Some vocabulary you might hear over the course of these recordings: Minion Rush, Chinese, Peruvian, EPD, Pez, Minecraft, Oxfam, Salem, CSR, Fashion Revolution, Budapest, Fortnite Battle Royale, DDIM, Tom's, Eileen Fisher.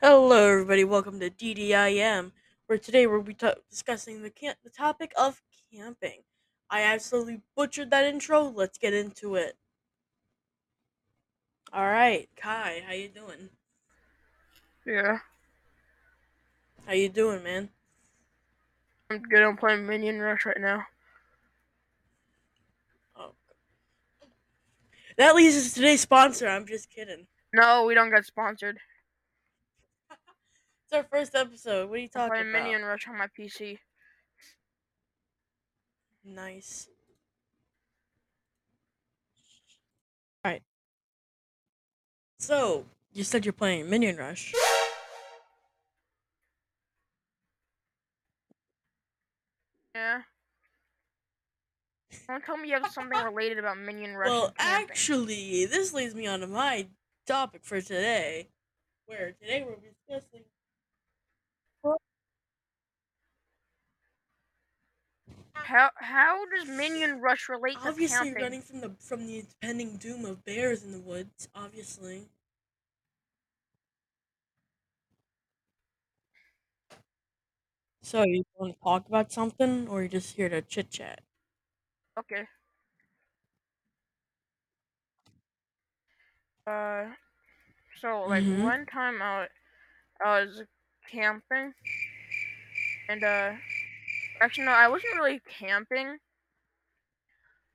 Hello, everybody. Welcome to DDIM, where today we'll be discussing the topic of camping. I absolutely butchered that intro. Let's get into it. All right, Kai, how you doing? Yeah. How you doing, man? I'm good. I'm playing Minion Rush right now. Oh. That leads us to today's sponsor. I'm just kidding. No, we don't get sponsored. It's our first episode. What are you talking about? I'm playing Minion Rush on my PC. Nice. Alright. So, you said you're playing Minion Rush. Yeah. Don't tell me you have something related about Minion Rush. Well, actually, this leads me on to my topic for today, where today we're discussing how does Minion Rush relate to camping? Obviously, running from the impending doom of bears in the woods. Obviously. So you want to talk about something, or you're just here to chit chat? Okay. So like one time I was camping, and actually, no, I wasn't really camping,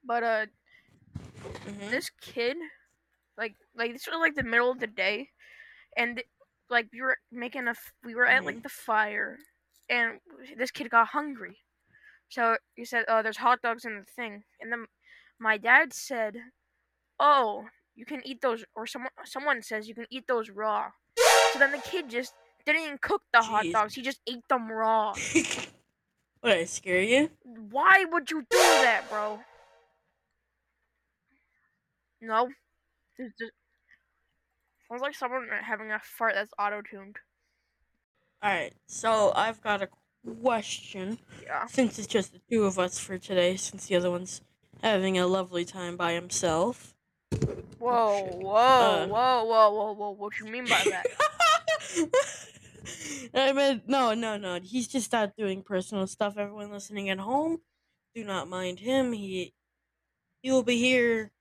but, this kid, like, this was, like, the middle of the day, and, like, we were at, like, the fire, and this kid got hungry, so he said, oh, there's hot dogs in the thing, and then my dad said, oh, you can eat those, or someone says you can eat those raw, so then the kid just didn't even cook the hot dogs, he just ate them raw. Would I scare you? Why would you do that, bro? No. Sounds like someone having a fart that's auto-tuned. Alright, so I've got a question. Yeah. Since it's just the two of us for today, since the other one's having a lovely time by himself. Whoa, whoa. What you mean by that? I mean, no. He's just out doing personal stuff. Everyone listening at home, do not mind him. He will be here,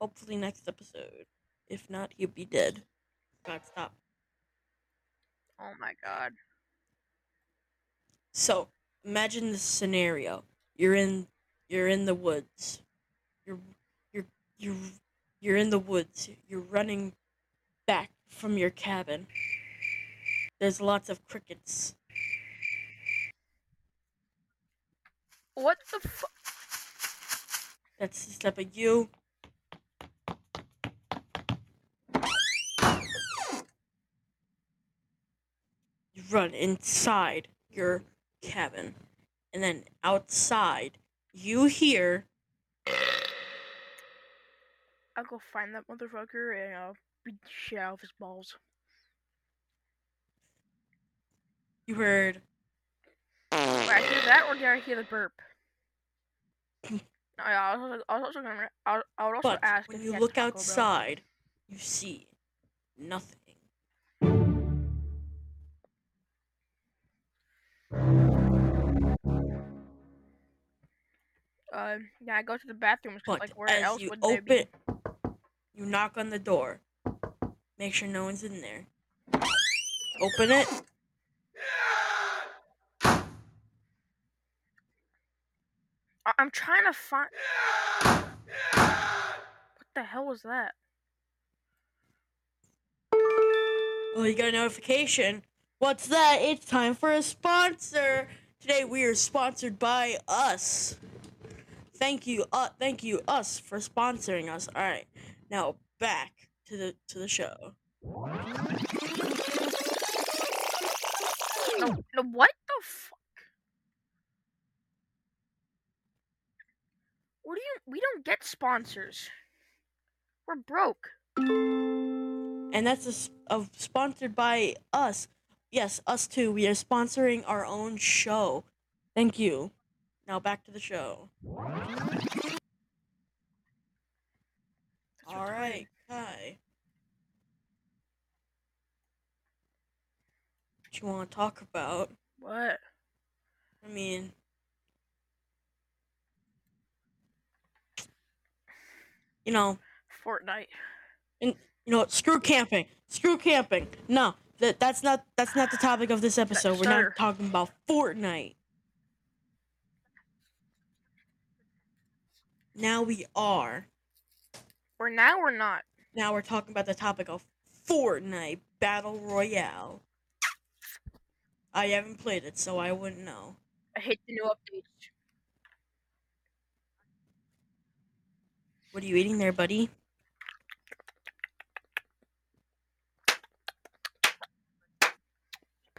hopefully next episode. If not, he'll be dead. God, stop. Oh my God. So, imagine this scenario. You're in the woods. You're in the woods. You're running back from your cabin. There's lots of crickets. What the fuck? That's the step of you. You run inside your cabin. And then outside, you hear... I'll go find that motherfucker and I'll beat the shit out of his balls. You heard... Wait, I hear that, or did I hear the burp? I would also ask. When you look outside, you see nothing. Yeah, I go to the bathroom. But like, where else would they be? You knock on the door. Make sure no one's in there. Open it. I'm trying to find... What the hell was that? Well, you got a notification. What's that? It's time for a sponsor. Today we are sponsored by us. Thank you us for sponsoring us. All right, now back to the show. No, what the fuck? We don't get sponsors. We're broke. And that's sponsored by us. Yes, us too. We are sponsoring our own show. Thank you. Now back to the show. All right, Kai. you want to talk about. What? I mean... You know... Fortnite. And, you know, screw camping. Screw camping. No, that's not the topic of this episode. We're not talking about Fortnite. Now we are. Or now we're not. Now we're talking about the topic of Fortnite Battle Royale. I haven't played it, so I wouldn't know. I hate the new update. What are you eating there, buddy?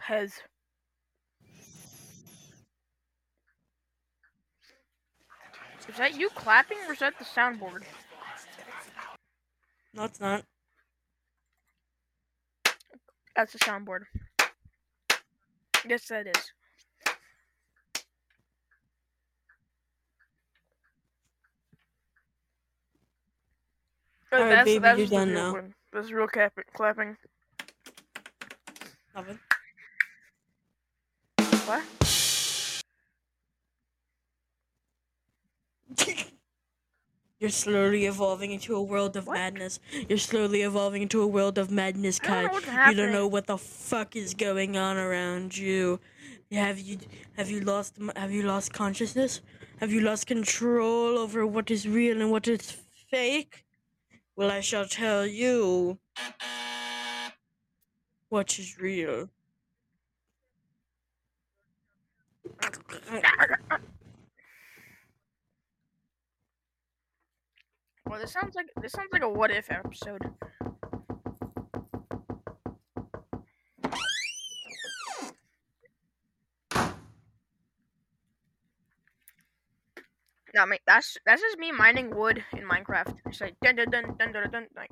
Pez. Is that you clapping, or is that the soundboard? No, it's not. That's the soundboard. Yes, that is. Alright, baby, you're done now. One. That's real clapping. Nothing. What? You're slowly evolving into a world of madness. You're slowly evolving into a world of madness, Kai. You don't know what the fuck is going on around you. Have you lost consciousness? Have you lost control over what is real and what is fake? Well, I shall tell you what is real. Well, this sounds like a what if episode. No, I mean, that's just me mining wood in Minecraft. It's like dun dun dun dun dun dun, like.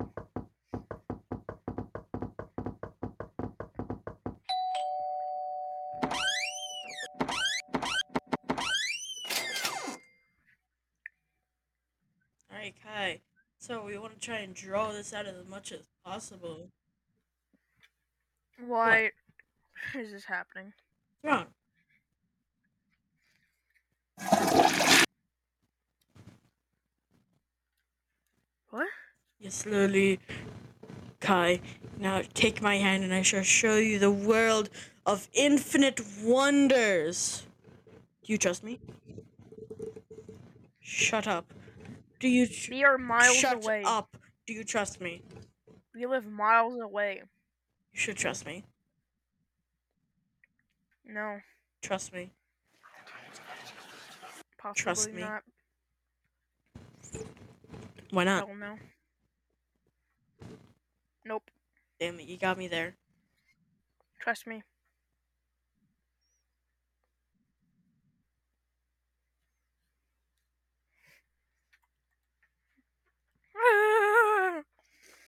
Alright, Kai. So we want to try and draw this out as much as possible. Why is this happening? Wrong. What? You slowly, Kai. Now take my hand, and I shall show you the world of infinite wonders. Do you trust me? Shut up. Do you we are miles shut away. Up. Do you trust me? We live miles away. You should trust me. No. Trust me. Possibly trust me. Not. Why not? I don't know. Nope. Damn it, you got me there. Trust me.